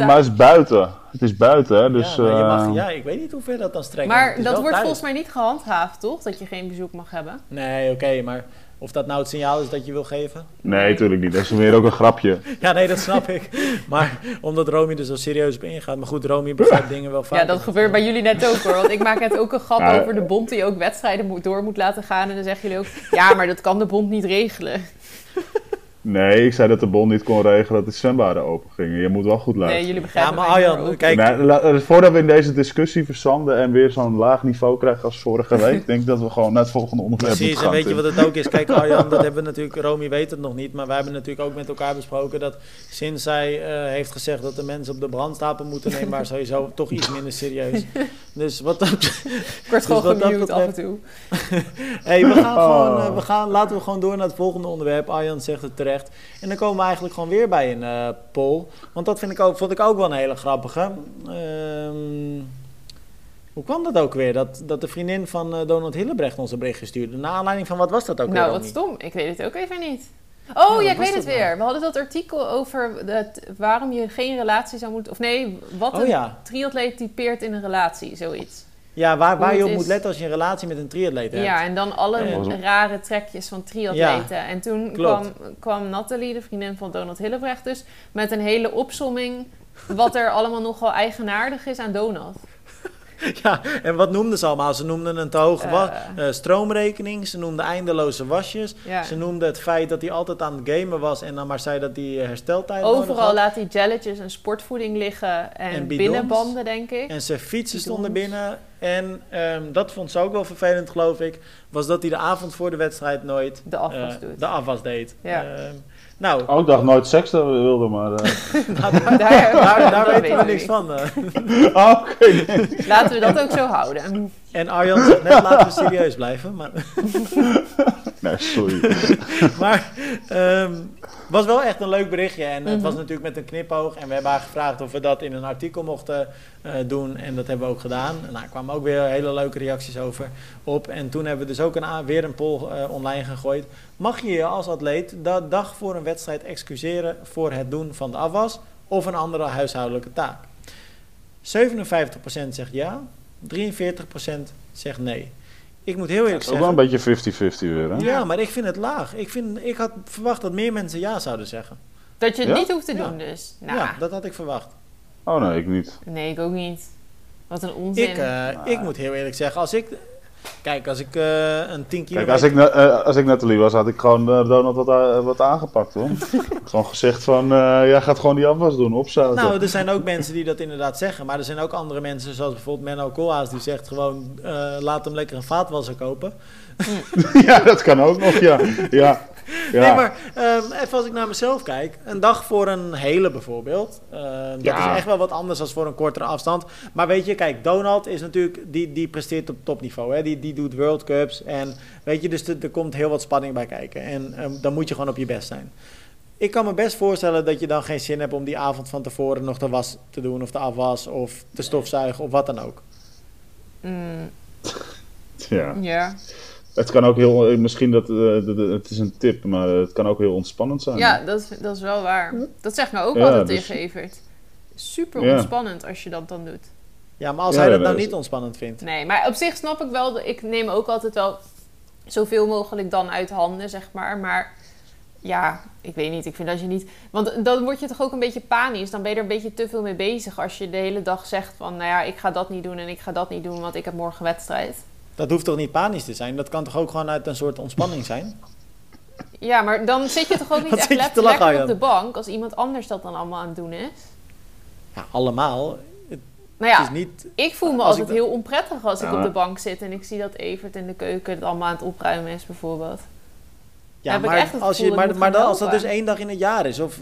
maar het is buiten. Het is buiten, dus... Ja, je mag, ja, ik weet niet hoe ver dat dan strekt. Maar dat wordt duidelijk. Volgens mij niet gehandhaafd, toch? Dat je geen bezoek mag hebben. Nee, oké, okay, maar of dat nou het signaal is dat je wil geven? Nee, natuurlijk niet. Dat is weer ook een grapje. Ja, nee, dat snap ik. Maar omdat Romy er zo serieus op ingaat. Maar goed, Romy begrijpt dingen wel vaak. Ja, dat gebeurt bij jullie net ook, hoor. Want ik maak net ook een grap ja, over de bond die ook wedstrijden moet, door moet laten gaan. En dan zeggen jullie ook, ja, maar dat kan de bond niet regelen. Nee, ik zei dat de bond niet kon regelen dat de zwembaden open gingen. Je moet wel goed luisteren. Nee, jullie begrijpen ja, maar Arjan, kijk. Nee, voordat we in deze discussie verzanden en weer zo'n laag niveau krijgen als vorige week, denk ik dat we gewoon naar het volgende onderwerp moeten gaan. Precies, en weet je wat het ook is? Kijk, Arjan, dat hebben we natuurlijk, Romy weet het nog niet, maar wij hebben natuurlijk ook met elkaar besproken dat sinds zij uh, heeft gezegd dat de mensen op de brandstapel moeten nemen, maar sowieso toch iets minder serieus. Dus wat dat... Ik word gewoon dus gemute betreft... af en toe. Hey, we gaan gewoon, uh, we gaan, laten we gewoon door naar het volgende onderwerp. Arjan zegt het terecht. En dan komen we eigenlijk gewoon weer bij een uh, poll. Want dat vind ik ook, vond ik ook wel een hele grappige. Um, hoe kwam dat ook weer? Dat, dat de vriendin van uh, Donald Hillebrecht ons een berichtje stuurde. Naar aanleiding van wat was dat ook nou, weer? Nou, wat stom. Ik weet het ook even niet. Oh, oh ja, ik weet het weer. Nou? We hadden dat artikel over dat, waarom je geen relatie zou moeten... Of nee, wat oh, een ja. triatleet typeert in een relatie, zoiets. Ja, waar, waar je op is. moet letten als je een relatie met een triatleet hebt. Ja, en dan alle ja. rare trekjes van triatleten. Ja, en toen kwam, kwam Nathalie, de vriendin van Donald Hillebrecht dus, met een hele opsomming wat er allemaal nogal eigenaardig is aan Donald. Ja, en wat noemden ze allemaal? Ze noemden een te hoge uh, uh, stroomrekening, ze noemden eindeloze wasjes, yeah. ze noemden het feit dat hij altijd aan het gamen was en dan maar zei dat hij hersteltijd nodig had. Overal laat hij jelletjes en sportvoeding liggen en, en binnenbanden, denk ik. En zijn fietsen bidons. stonden binnen en um, dat vond ze ook wel vervelend, geloof ik, was dat hij de avond voor de wedstrijd nooit de afwas, uh, doet. De afwas deed. Yeah. Um, Nou, oh, ik dacht nooit seks dat we wilden, maar... Uh... nou, daar daar, daar, daar weten we niks van. Oh, okay, nee. Laten we dat ook zo houden. En Arjan zegt net, laten we serieus blijven. Maar... nee, sorry. maar het um, was wel echt een leuk berichtje. En het mm-hmm. was natuurlijk met een knipoog. En we hebben haar gevraagd of we dat in een artikel mochten uh, doen. En dat hebben we ook gedaan. En daar kwamen ook weer hele leuke reacties over op. En toen hebben we dus ook een, weer een poll uh, online gegooid. Mag je je als atleet de dag voor een wedstrijd excuseren voor het doen van de afwas of een andere huishoudelijke taak? zevenenvijftig procent zegt ja, drieënveertig procent zegt nee. Ik moet heel eerlijk zeggen... Dat is wel een beetje vijftig vijftig weer, hè? Ja, maar ik vind het laag. Ik, vind, ik had verwacht dat meer mensen ja zouden zeggen. Dat je het ja? niet hoeft te doen ja. dus? Nou. Ja, dat had ik verwacht. Oh nee, ik niet. Nee, ik ook niet. Wat een onzin. Ik, uh, ik moet heel eerlijk zeggen, als ik... Kijk, als ik uh, een tien kilometer... Kijk, als ik, uh, als ik Nathalie was, had ik gewoon uh, Donald wat, uh, wat aangepakt, hoor. Gewoon gezegd van, uh, jij gaat gewoon die afwas doen, opzouten. Nou, er zijn ook mensen die dat inderdaad zeggen. Maar er zijn ook andere mensen, zoals bijvoorbeeld Menno Koolhaas... die zegt gewoon, uh, laat hem lekker een vaatwasser kopen. Ja, dat kan ook nog, ja. ja. Ja. Nee, maar um, even als ik naar mezelf kijk. Een dag voor een hele bijvoorbeeld. Uh, dat ja. is echt wel wat anders dan voor een kortere afstand. Maar weet je, kijk, Donald is natuurlijk... Die, die presteert op topniveau. Hè? Die, die doet World Cups. En weet je, dus er, er komt heel wat spanning bij kijken. En um, dan moet je gewoon op je best zijn. Ik kan me best voorstellen dat je dan geen zin hebt om die avond van tevoren nog de was te doen. Of de afwas. Of te stofzuigen. Of wat dan ook. Mm. Ja. Ja. Het kan ook heel, misschien dat, uh, het is een tip, maar het kan ook heel ontspannend zijn. Ja, dat is, dat is wel waar. Dat zegt me ook ja, altijd dus... tegen Evert. Super ja. ontspannend als je dat dan doet. Ja, maar als ja, hij dat nou is... niet ontspannend vindt. Nee, maar op zich snap ik wel, ik neem ook altijd wel zoveel mogelijk dan uit handen, zeg maar. Maar ja, ik weet niet, ik vind dat je niet... Want dan word je toch ook een beetje panisch, dan ben je er een beetje te veel mee bezig als je de hele dag zegt van, nou ja, ik ga dat niet doen en ik ga dat niet doen, want ik heb morgen wedstrijd. Dat hoeft toch niet panisch te zijn? Dat kan toch ook gewoon uit een soort ontspanning zijn? Ja, maar dan zit je toch ook niet echt lekker, lekker op de bank... als iemand anders dat dan allemaal aan het doen is? Ja, allemaal. Het, nou ja, het is niet, ik voel me altijd dat... heel onprettig als ja. ik op de bank zit... en ik zie dat Evert in de keuken het allemaal aan het opruimen is, bijvoorbeeld. Ja, maar, ik als, je, maar, maar dan, als dat dus één dag in het jaar is, of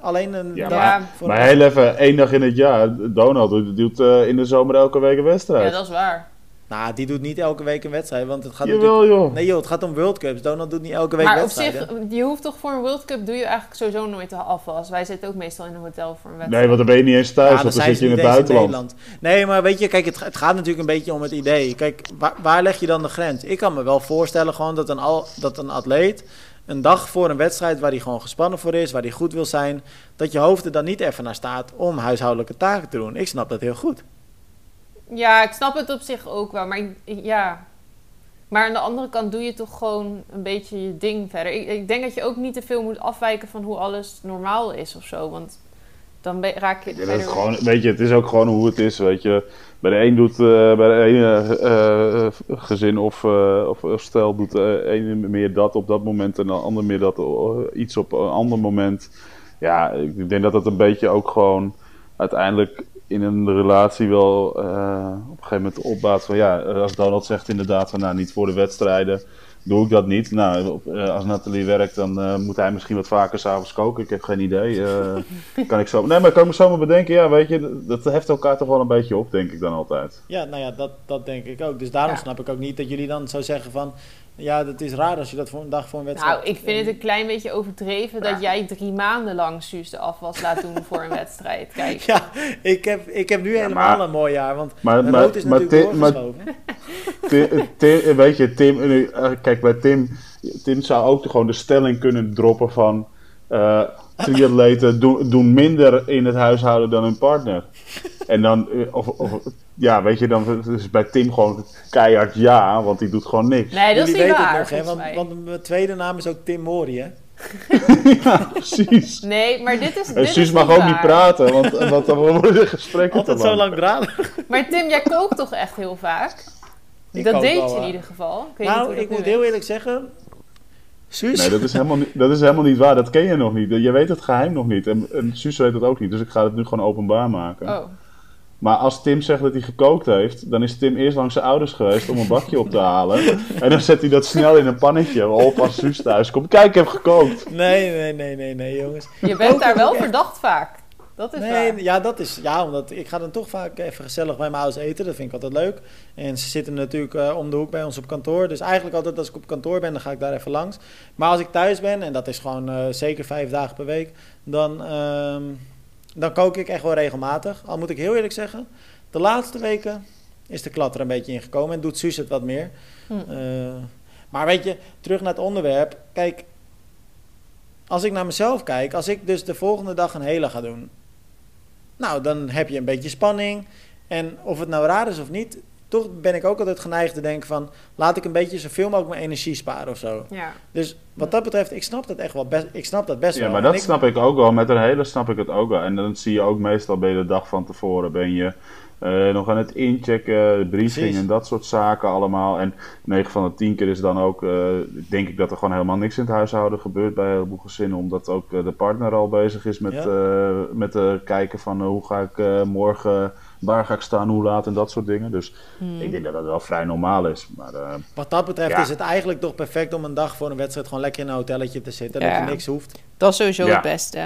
alleen een ja, dag... Maar, voor maar heel even, één dag in het jaar. Donald doet uh, in de zomer elke week een wedstrijd. Ja, dat is waar. Nou, die doet niet elke week een wedstrijd, want het gaat Jawel, joh. Nee joh, het gaat om World Cups. Donald doet niet elke week wedstrijden. Maar op zich, je hoeft toch voor een World Cup doe je eigenlijk sowieso nooit de afwas. Wij zitten ook meestal in een hotel voor een wedstrijd. Nee, want dan ben je niet eens thuis, ja, want dan zit je in het buitenland. Nee, maar weet je, kijk, het, het gaat natuurlijk een beetje om het idee. Kijk, waar, waar leg je dan de grens? Ik kan me wel voorstellen gewoon dat een, al, dat een atleet... een dag voor een wedstrijd waar hij gewoon gespannen voor is... waar hij goed wil zijn, dat je hoofd er dan niet even naar staat... om huishoudelijke taken te doen. Ik snap dat heel goed. Ja, ik snap het op zich ook wel, maar ik, ja. Maar aan de andere kant doe je toch gewoon een beetje je ding verder. Ik, ik denk dat je ook niet te veel moet afwijken van hoe alles normaal is of zo, want dan be- raak je... Ja, verder... gewoon, weet je, het is ook gewoon hoe het is, weet je. Bij de een doet, uh, bij de ene uh, uh, gezin of, uh, of, of stel doet de ene meer dat op dat moment en de ander meer dat uh, iets op een ander moment. Ja, ik denk dat dat een beetje ook gewoon uiteindelijk... in een relatie wel uh, op een gegeven moment opbaat van... ja, als Donald zegt inderdaad van... nou, niet voor de wedstrijden doe ik dat niet. Nou, op, uh, als Nathalie werkt, dan uh, moet hij misschien wat vaker 's avonds koken. Ik heb geen idee. Uh, kan ik zo... Nee, maar kan ik me zomaar bedenken. Ja, weet je, dat heft elkaar toch wel een beetje op, denk ik dan altijd. Ja, nou ja, dat, dat denk ik ook. Dus daarom ja. snap ik ook niet dat jullie dan zo zeggen van... ja, dat is raar als je dat voor een dag voor een wedstrijd... Nou, ik vind het een klein beetje overdreven... dat jij drie maanden lang Suus de afwas laat doen voor een wedstrijd. Kijk. Ja, ik heb, ik heb nu ja, helemaal maar, een mooi jaar, want maar, de rood is maar, natuurlijk maar, doorgeschoven. Maar, Tim, Tim, weet je, Tim... Uh, kijk, bij Tim... Tim zou ook gewoon de stelling kunnen droppen van... Uh, triatleten doen, doen minder in het huishouden dan hun partner. En dan... Of, of, ja, weet je, dan is bij Tim gewoon keihard ja, want die doet gewoon niks. Nee, dat is niet waar. Nog, hè? Want, want mijn tweede naam is ook Tim Mori, hè? Ja, precies. Nee, maar dit is dit Suus is mag niet ook waar. Niet praten, want, want dan worden de gesprekken altijd te lang. Zo langdradig. Maar Tim, jij kookt toch echt heel vaak? Ik dat deed je wel, in ieder geval. Ik nou, ik moet heel weet. eerlijk zeggen... Suus? Nee, dat is, helemaal niet, dat is helemaal niet waar. Dat ken je nog niet. Je weet het geheim nog niet. En, en Suus weet het ook niet. Dus ik ga het nu gewoon openbaar maken. Oh. Maar als Tim zegt dat hij gekookt heeft, dan is Tim eerst langs zijn ouders geweest om een bakje op te halen. En dan zet hij dat snel in een pannetje. Op als Suus thuis komt. Kijk, ik heb gekookt. Nee, nee, nee, nee, nee, jongens. Je bent daar wel verdacht vaak. Dat is nee, waar. Ja, dat is, ja, omdat ik ga dan toch vaak even gezellig bij mijn ouders eten. Dat vind ik altijd leuk. En ze zitten natuurlijk uh, om de hoek bij ons op kantoor. Dus eigenlijk altijd als ik op kantoor ben, dan ga ik daar even langs. Maar als ik thuis ben, en dat is gewoon uh, zeker vijf dagen per week, dan, uh, dan kook ik echt wel regelmatig. Al moet ik heel eerlijk zeggen, de laatste weken is de klat er een beetje in gekomen. En doet Suus het wat meer. Mm. Uh, maar weet je, terug naar het onderwerp. Kijk, als ik naar mezelf kijk, als ik dus de volgende dag een hele ga doen... Nou, dan heb je een beetje spanning. En of het nou raar is of niet, toch ben ik ook altijd geneigd te denken van... laat ik een beetje zoveel mogelijk mijn energie sparen of zo. Ja. Dus wat dat betreft, ik snap dat echt wel best, ik snap dat best ja, wel. Ja, maar dat ik... snap ik ook wel. Met een hele snap ik het ook wel. En dan zie je ook meestal bij de dag van tevoren ben je... Uh, nog aan het inchecken, de briefing Precies. en dat soort zaken allemaal. En negen van de tien keer is dan ook, uh, denk ik, dat er gewoon helemaal niks in het huishouden gebeurt bij een heleboel gezinnen. Omdat ook uh, de partner al bezig is met, ja. uh, met uh, kijken van uh, hoe ga ik uh, morgen, waar ga ik staan, hoe laat en dat soort dingen. Dus hmm. ik denk dat dat wel vrij normaal is. Maar, uh, wat dat betreft ja. is het eigenlijk toch perfect om een dag voor een wedstrijd gewoon lekker in een hotelletje te zitten. Ja. Dat je niks hoeft. Dat is sowieso ja. het beste.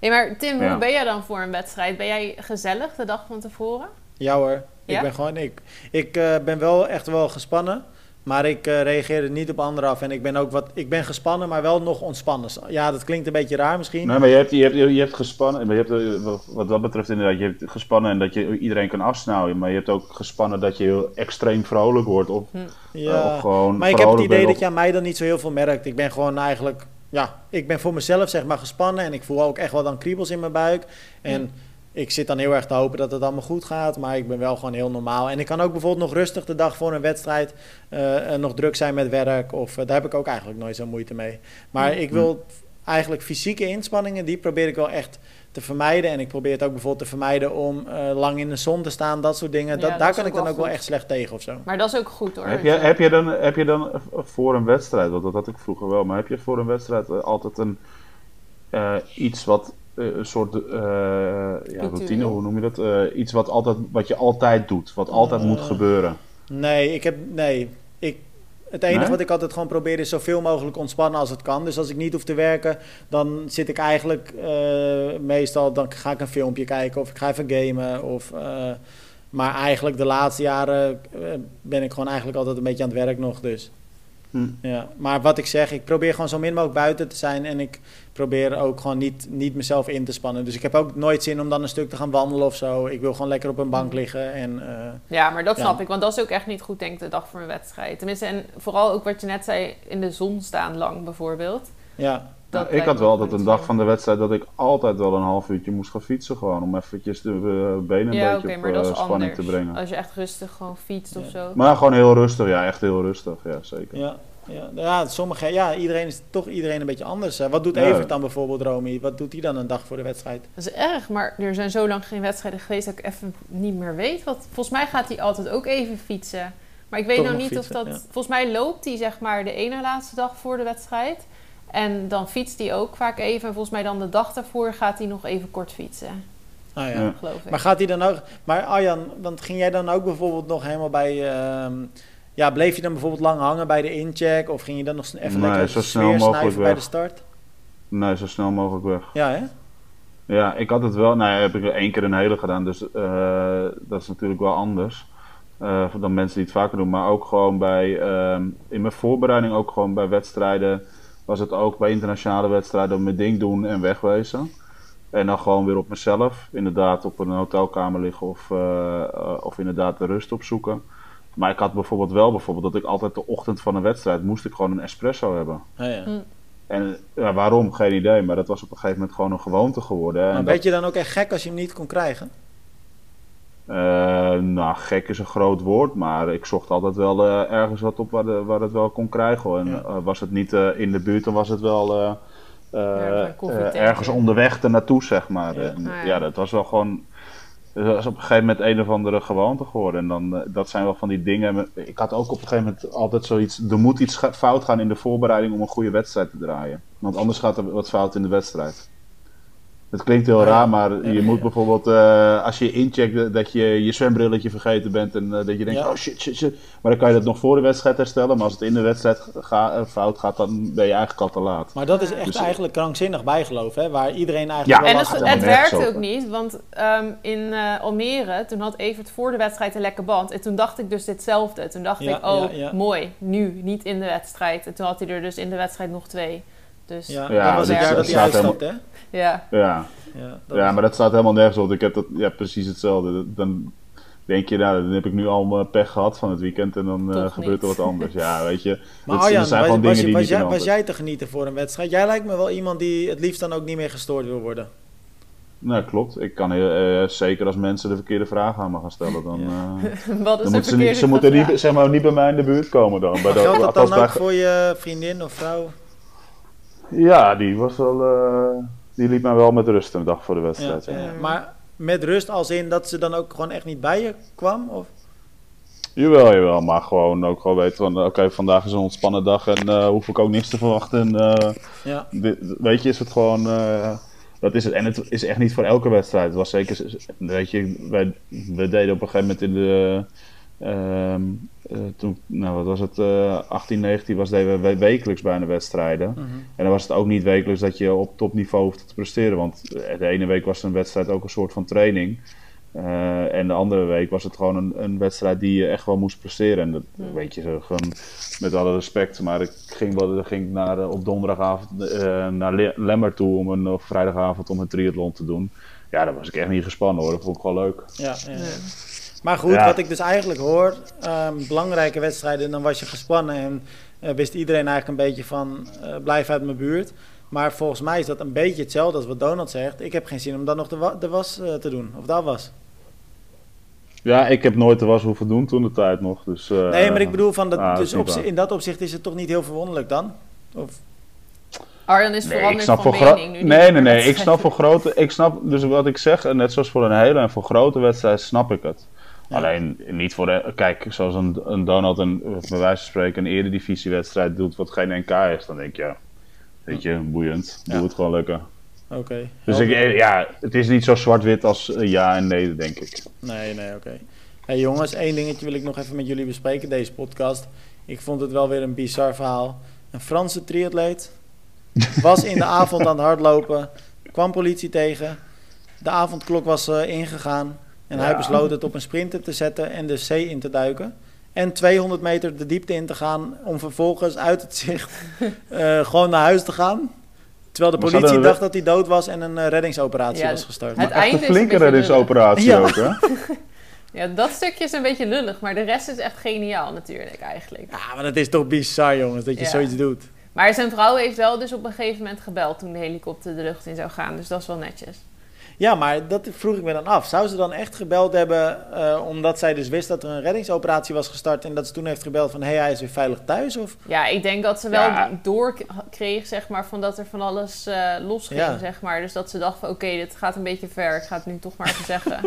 Hey, maar Tim, ja. hoe ben jij dan voor een wedstrijd? Ben jij gezellig de dag van tevoren? Ja hoor, ja? ik ben gewoon ik. Ik uh, ben wel echt wel gespannen, maar ik uh, reageer niet op anderen af. En ik ben ook wat, ik ben gespannen, maar wel nog ontspannen. Ja, dat klinkt een beetje raar misschien. Nee, maar je hebt, je hebt, je hebt gespannen, maar je hebt, wat dat betreft inderdaad, je hebt gespannen en dat je iedereen kan afsnauwen. Maar je hebt ook gespannen dat je heel extreem vrolijk wordt. Of, hm. ja. of gewoon maar ik heb het idee dat je aan mij dan niet zo heel veel merkt. Ik ben gewoon eigenlijk, ja, ik ben voor mezelf zeg maar gespannen en ik voel ook echt wel dan kriebels in mijn buik. En... Hm. Ik zit dan heel erg te hopen dat het allemaal goed gaat, maar ik ben wel gewoon heel normaal. En ik kan ook bijvoorbeeld nog rustig de dag voor een wedstrijd uh, nog druk zijn met werk. Of uh, daar heb ik ook eigenlijk nooit zo moeite mee. Maar mm-hmm. ik wil eigenlijk fysieke inspanningen, die probeer ik wel echt te vermijden. En ik probeer het ook bijvoorbeeld te vermijden om uh, lang in de zon te staan, dat soort dingen. Ja, dat, dat daar kan ik dan wel ook goed. wel echt slecht tegen of zo. Maar dat is ook goed hoor. Heb je, heb je, dan, heb je dan voor een wedstrijd, want dat had ik vroeger wel, maar heb je voor een wedstrijd altijd een uh, iets wat... een soort uh, ja, routine, hoe noem je dat? Uh, iets wat, altijd, wat je altijd doet, wat altijd uh, moet gebeuren. Nee, ik heb... Nee. Ik, het enige nee? wat ik altijd gewoon probeer is zoveel mogelijk ontspannen als het kan. Dus als ik niet hoef te werken, dan zit ik eigenlijk uh, meestal... Dan ga ik een filmpje kijken of ik ga even gamen. Of, uh, maar eigenlijk de laatste jaren uh, ben ik gewoon eigenlijk altijd een beetje aan het werk nog. Dus. Hmm. Ja, maar wat ik zeg, ik probeer gewoon zo min mogelijk buiten te zijn en ik probeer ook gewoon niet, niet mezelf in te spannen. Dus ik heb ook nooit zin om dan een stuk te gaan wandelen of zo. Ik wil gewoon lekker op een bank liggen. En, uh, ja, maar dat ja. snap ik, want dat is ook echt niet goed, denk ik, de dag voor een wedstrijd. Tenminste, en vooral ook wat je net zei, in de zon staan lang bijvoorbeeld. Ja. Nou, ik had wel altijd een dag van de wedstrijd dat ik altijd wel een half uurtje moest gaan fietsen gewoon. Om eventjes de uh, benen een ja, beetje okay, op maar dat uh, is spanning anders. te brengen. Als je echt rustig gewoon fietst ja. of zo. Maar gewoon heel rustig, ja. Echt heel rustig, ja zeker. Ja, ja. ja, sommige, ja iedereen is toch iedereen een beetje anders. Hè. Wat doet ja. Evert dan bijvoorbeeld, Romy? Wat doet hij dan een dag voor de wedstrijd? Dat is erg, maar er zijn zo lang geen wedstrijden geweest dat ik even niet meer weet. Want volgens mij gaat hij altijd ook even fietsen. Maar ik weet toch nog niet fietsen, of dat... Ja. Volgens mij loopt hij zeg maar de ene laatste dag voor de wedstrijd. En dan fietst hij ook vaak even. En volgens mij dan de dag daarvoor gaat hij nog even kort fietsen. Ah ja, ja. geloof ik. Maar gaat hij dan ook... Maar Arjan, want ging jij dan ook bijvoorbeeld nog helemaal bij... Uh, ja, bleef je dan bijvoorbeeld lang hangen bij de incheck? Of ging je dan nog even nee, lekker sfeer snuiven bij de start? Nee, zo snel mogelijk weg. Ja, hè? Ja, ik had het wel... Nou, heb ik één keer een hele gedaan. Dus uh, dat is natuurlijk wel anders. Uh, dan mensen die het vaker doen. Maar ook gewoon bij... Uh, in mijn voorbereiding ook gewoon bij wedstrijden... was het ook bij internationale wedstrijden mijn ding doen en wegwezen. En dan gewoon weer op mezelf. Inderdaad op een hotelkamer liggen of, uh, uh, of inderdaad de rust opzoeken. Maar ik had bijvoorbeeld wel bijvoorbeeld dat ik altijd de ochtend van een wedstrijd... moest ik gewoon een espresso hebben. Oh ja. mm. En ja, waarom? Geen idee. Maar dat was op een gegeven moment gewoon een gewoonte geworden. Maar en werd dat... je dan ook echt gek als je hem niet kon krijgen? Uh, nou, gek is een groot woord, maar ik zocht altijd wel uh, ergens wat op waar, de, waar het wel kon krijgen. Hoor. En ja. uh, was het niet uh, in de buurt, dan was het wel uh, uh, ja, uh, ergens onderweg ernaartoe, zeg maar. Ja. En, ah, ja. ja, dat was wel gewoon... Dat was op een gegeven moment een of andere gewoonte geworden. En dan, uh, dat zijn wel van die dingen... Ik had ook op een gegeven moment altijd zoiets... Er moet iets fout gaan in de voorbereiding om een goede wedstrijd te draaien. Want anders gaat er wat fout in de wedstrijd. Het klinkt heel raar, maar je ja, ja. moet bijvoorbeeld, uh, als je incheckt dat je je zwembrilletje vergeten bent en uh, dat je denkt, ja. oh shit, shit, shit. Maar dan kan je dat nog voor de wedstrijd herstellen, maar als het in de wedstrijd ga, fout gaat, dan ben je eigenlijk al te laat. Maar dat is echt dus, eigenlijk krankzinnig bijgeloof, hè, waar iedereen eigenlijk ja, wel was. En het, het werkte ook niet, want um, in uh, Almere, toen had Evert voor de wedstrijd een lekke band. En toen dacht ik dus ditzelfde. Toen dacht ja, ik, oh ja, ja. mooi, nu, niet in de wedstrijd. En toen had hij er dus in de wedstrijd nog twee. Dus ja, ja, dat was het jaar dat hij uitstapt, hè? Ja. Ja. Ja, dat ja, maar dat staat helemaal nergens op. Ik heb dat ja, precies hetzelfde. Dan denk je, nou, dan heb ik nu al mijn pech gehad van het weekend en dan uh, gebeurt er wat anders. Ja, weet je. Maar Arjan, zijn was, was, was, was, was jij te genieten voor een wedstrijd? Jij lijkt me wel iemand die het liefst dan ook niet meer gestoord wil worden. Nou, klopt. Ik kan heel, uh, zeker als mensen de verkeerde vraag aan me gaan stellen, dan, ja. uh, Wat is dan moeten ze niet, ze moeten niet, zeg maar, niet bij mij in de buurt komen dan. Bij de, geldt dat dan bij... ook voor je vriendin of vrouw? Ja, die was wel... Uh, die liet mij wel met rust een dag voor de wedstrijd. Ja, ja. Ja. Maar met rust als in dat ze dan ook gewoon echt niet bij je kwam? Of? Jawel, jawel. Maar gewoon ook gewoon weten van... Oké, okay, vandaag is een ontspannen dag en uh, hoef ik ook niks te verwachten. En, uh, ja. dit, weet je, is het gewoon... Uh, dat is het. En het is echt niet voor elke wedstrijd. Het was zeker... Weet je, wij, wij deden op een gegeven moment in de... Uh, Uh, toen, nou wat was het, uh, achttien negentien was, deden we wekelijks bijna wedstrijden. Mm-hmm. En dan was het ook niet wekelijks dat je op topniveau hoeft te presteren. Want de ene week was een wedstrijd ook een soort van training. Uh, en de andere week was het gewoon een, een wedstrijd die je echt wel moest presteren. En dat mm. weet je, gewoon met alle respect. Maar ik ging, wel, ging naar, uh, op donderdagavond uh, naar Le- Lemmer toe om een uh, vrijdagavond om een triathlon te doen. Ja, daar was ik echt niet gespannen hoor. Dat vond ik wel leuk. Ja, ja. ja. Maar goed, ja. wat ik dus eigenlijk hoor, um, belangrijke wedstrijden, dan was je gespannen en uh, wist iedereen eigenlijk een beetje van uh, blijf uit mijn buurt. Maar volgens mij is dat een beetje hetzelfde als wat Donald zegt. Ik heb geen zin om dan nog de, wa- de was uh, te doen, of dat was. Ja, ik heb nooit de was hoeven doen toen de tijd nog. Dus, uh, nee, maar ik bedoel, van dat, ah, dus dat opzi- in dat opzicht is het toch niet heel verwonderlijk dan? Of... Arjan is nee, veranderd van mening. Gro- nu nee, nee, nee. Ik snap voor grote, ik snap dus wat ik zeg, en net zoals voor een hele en voor grote wedstrijd snap ik het. Ja. Alleen niet voor de... Kijk, zoals een, een Donald een, bij wijze van spreken een eredivisiewedstrijd doet wat geen N K is, dan denk je, ja, weet je, boeiend, doe ja. het gewoon lekker. Oké. Okay. Dus ik, ja, het is niet zo zwart-wit als ja en nee, denk ik. Nee, nee, oké. Okay. Hey jongens, één dingetje wil ik nog even met jullie bespreken, deze podcast. Ik vond het wel weer een bizar verhaal. Een Franse triatleet was in de avond aan het hardlopen, kwam politie tegen, de avondklok was uh, ingegaan. En ja. hij besloot het op een sprinter te zetten en de zee in te duiken. En tweehonderd meter de diepte in te gaan om vervolgens uit het zicht uh, gewoon naar huis te gaan. Terwijl de politie dacht dat hij dood was en een uh, reddingsoperatie ja, was gestart. Het einde een flinke is een reddingsoperatie lullig. ook, hè? Ja, dat stukje is een beetje lullig, maar de rest is echt geniaal natuurlijk eigenlijk. Ja, maar dat is toch bizar jongens, dat je ja. zoiets doet. Maar zijn vrouw heeft wel dus op een gegeven moment gebeld toen de helikopter de lucht in zou gaan. Dus dat is wel netjes. Ja, maar dat vroeg ik me dan af. Zou ze dan echt gebeld hebben, uh, omdat zij dus wist dat er een reddingsoperatie was gestart... en dat ze toen heeft gebeld van, hé, hey, hij is weer veilig thuis? Of? Ja, ik denk dat ze wel ja. doorkreeg, zeg maar, van dat er van alles uh, losging, ja. zeg maar. Dus dat ze dacht van, oké, okay, dit gaat een beetje ver. Ik ga het nu toch maar even zeggen.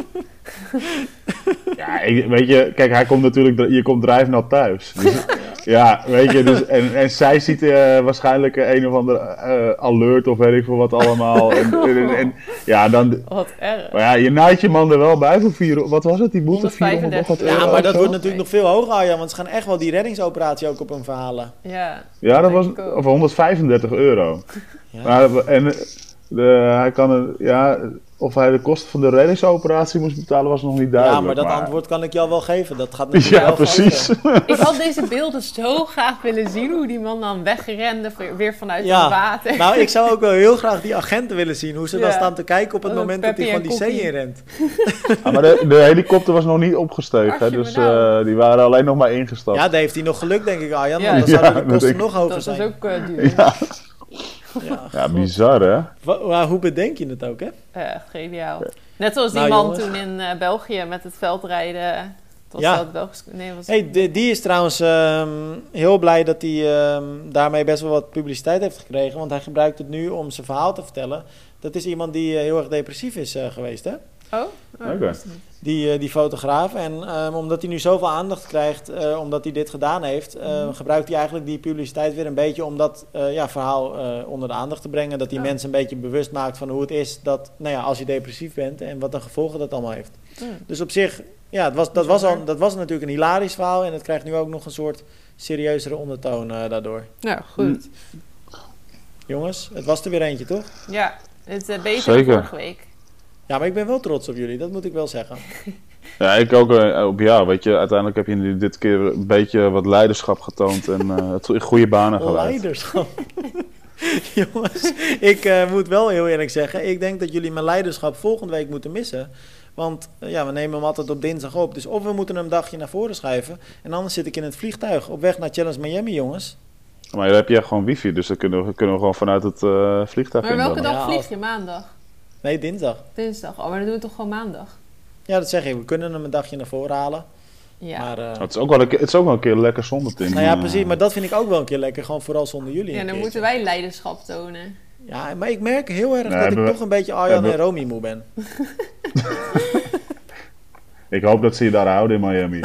Ja, ik, weet je, kijk, hij komt natuurlijk, je komt drijfnat thuis. Dus, ja, weet je, dus, en, en zij ziet uh, waarschijnlijk een of ander uh, alert of weet ik veel wat allemaal. En, en, en, ja, dan... Wat erg. Maar ja, je naait je man er wel bij voor vier... Wat was het? Die boete vierhonderd, vierhonderd, vierhonderd, vierhonderd euro. Ja, maar dat wordt natuurlijk nee. nog veel hoger, Arjan. Want ze gaan echt wel die reddingsoperatie ook op hun verhalen. Ja, ja dat was... Of honderdvijfendertig euro. Ja. Maar, en de, hij kan... Een, ja, of hij de kosten van de reddingsoperatie moest betalen was nog niet duidelijk. Ja, maar dat maar... antwoord kan ik jou wel geven. Dat gaat natuurlijk ja, wel precies. Ik had deze beelden zo graag willen zien hoe die man dan wegrende weer vanuit ja. het water. Nou, ik zou ook wel heel graag die agenten willen zien. Hoe ze ja. dan staan te kijken op het dat moment dat hij van die zee inrent. Ja, maar de, de helikopter was nog niet opgestegen. Hè, dus uh, die waren alleen nog maar ingestapt. Ja, daar heeft hij nog geluk denk ik, Arjan. Ja. Want dan zouden ja, de kosten nog hoger dat zijn. Dat is ook uh, duur. Ja. Ja, ja, bizar hè? Wa- wa- hoe bedenk je het ook hè? Uh, geniaal. Net zoals die nou, man jongens. toen in uh, België met het veldrijden. Was ja. dat Belgisch? Nee, was... hey, die, die is trouwens um, heel blij dat hij um, daarmee best wel wat publiciteit heeft gekregen. Want hij gebruikt het nu om zijn verhaal te vertellen. Dat is iemand die uh, heel erg depressief is uh, geweest hè? Oh, oh okay. die, die fotograaf. En um, omdat hij nu zoveel aandacht krijgt, uh, omdat hij dit gedaan heeft, uh, mm-hmm. gebruikt hij eigenlijk die publiciteit weer een beetje om dat uh, ja, verhaal uh, onder de aandacht te brengen. Dat hij oh. mensen een beetje bewust maakt van hoe het is dat, nou ja, als je depressief bent en wat de gevolgen dat allemaal heeft. Mm. Dus op zich, ja, het was, dat, was al, dat was natuurlijk een hilarisch verhaal en het krijgt nu ook nog een soort serieuzere ondertoon uh, daardoor. Ja, goed. Mm. Jongens, het was er weer eentje, toch? Ja, het is uh, beter Zeker. dan vorige week. Ja, maar ik ben wel trots op jullie, dat moet ik wel zeggen. Ja, ik ook uh, op jou. Weet je, uiteindelijk heb je dit keer een beetje wat leiderschap getoond en uh, goede banen geleid. Leiderschap? Jongens, ik uh, moet wel heel eerlijk zeggen, ik denk dat jullie mijn leiderschap volgende week moeten missen. Want uh, ja, we nemen hem altijd op dinsdag op. Dus of we moeten hem een dagje naar voren schuiven en anders zit ik in het vliegtuig op weg naar Challenge Miami, jongens. Maar dan heb je gewoon wifi, dus dan kunnen we, kunnen we gewoon vanuit het uh, vliegtuig in. Maar welke dag vlieg je? Maandag? Nee, dinsdag. Dinsdag. Oh, maar dat doen we toch gewoon maandag? Ja, dat zeg ik. We kunnen hem een dagje naar voren halen. Ja. Maar, uh... het, is ook wel een keer, het is ook wel een keer lekker zonder Tim. Nou ja, precies. Maar dat vind ik ook wel een keer lekker. Gewoon vooral zonder jullie. Ja, dan keertje. moeten wij leiderschap tonen. Ja, maar ik merk heel erg nee, dat ik we... toch een beetje Arjan ja, en Romy moe ben. Ik hoop dat ze je daar houden in Miami.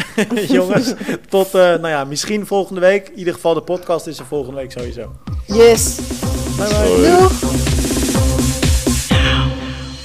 Jongens, tot uh, nou ja, misschien volgende week. In ieder geval de podcast is er volgende week sowieso. Yes. Bye bye. Doei.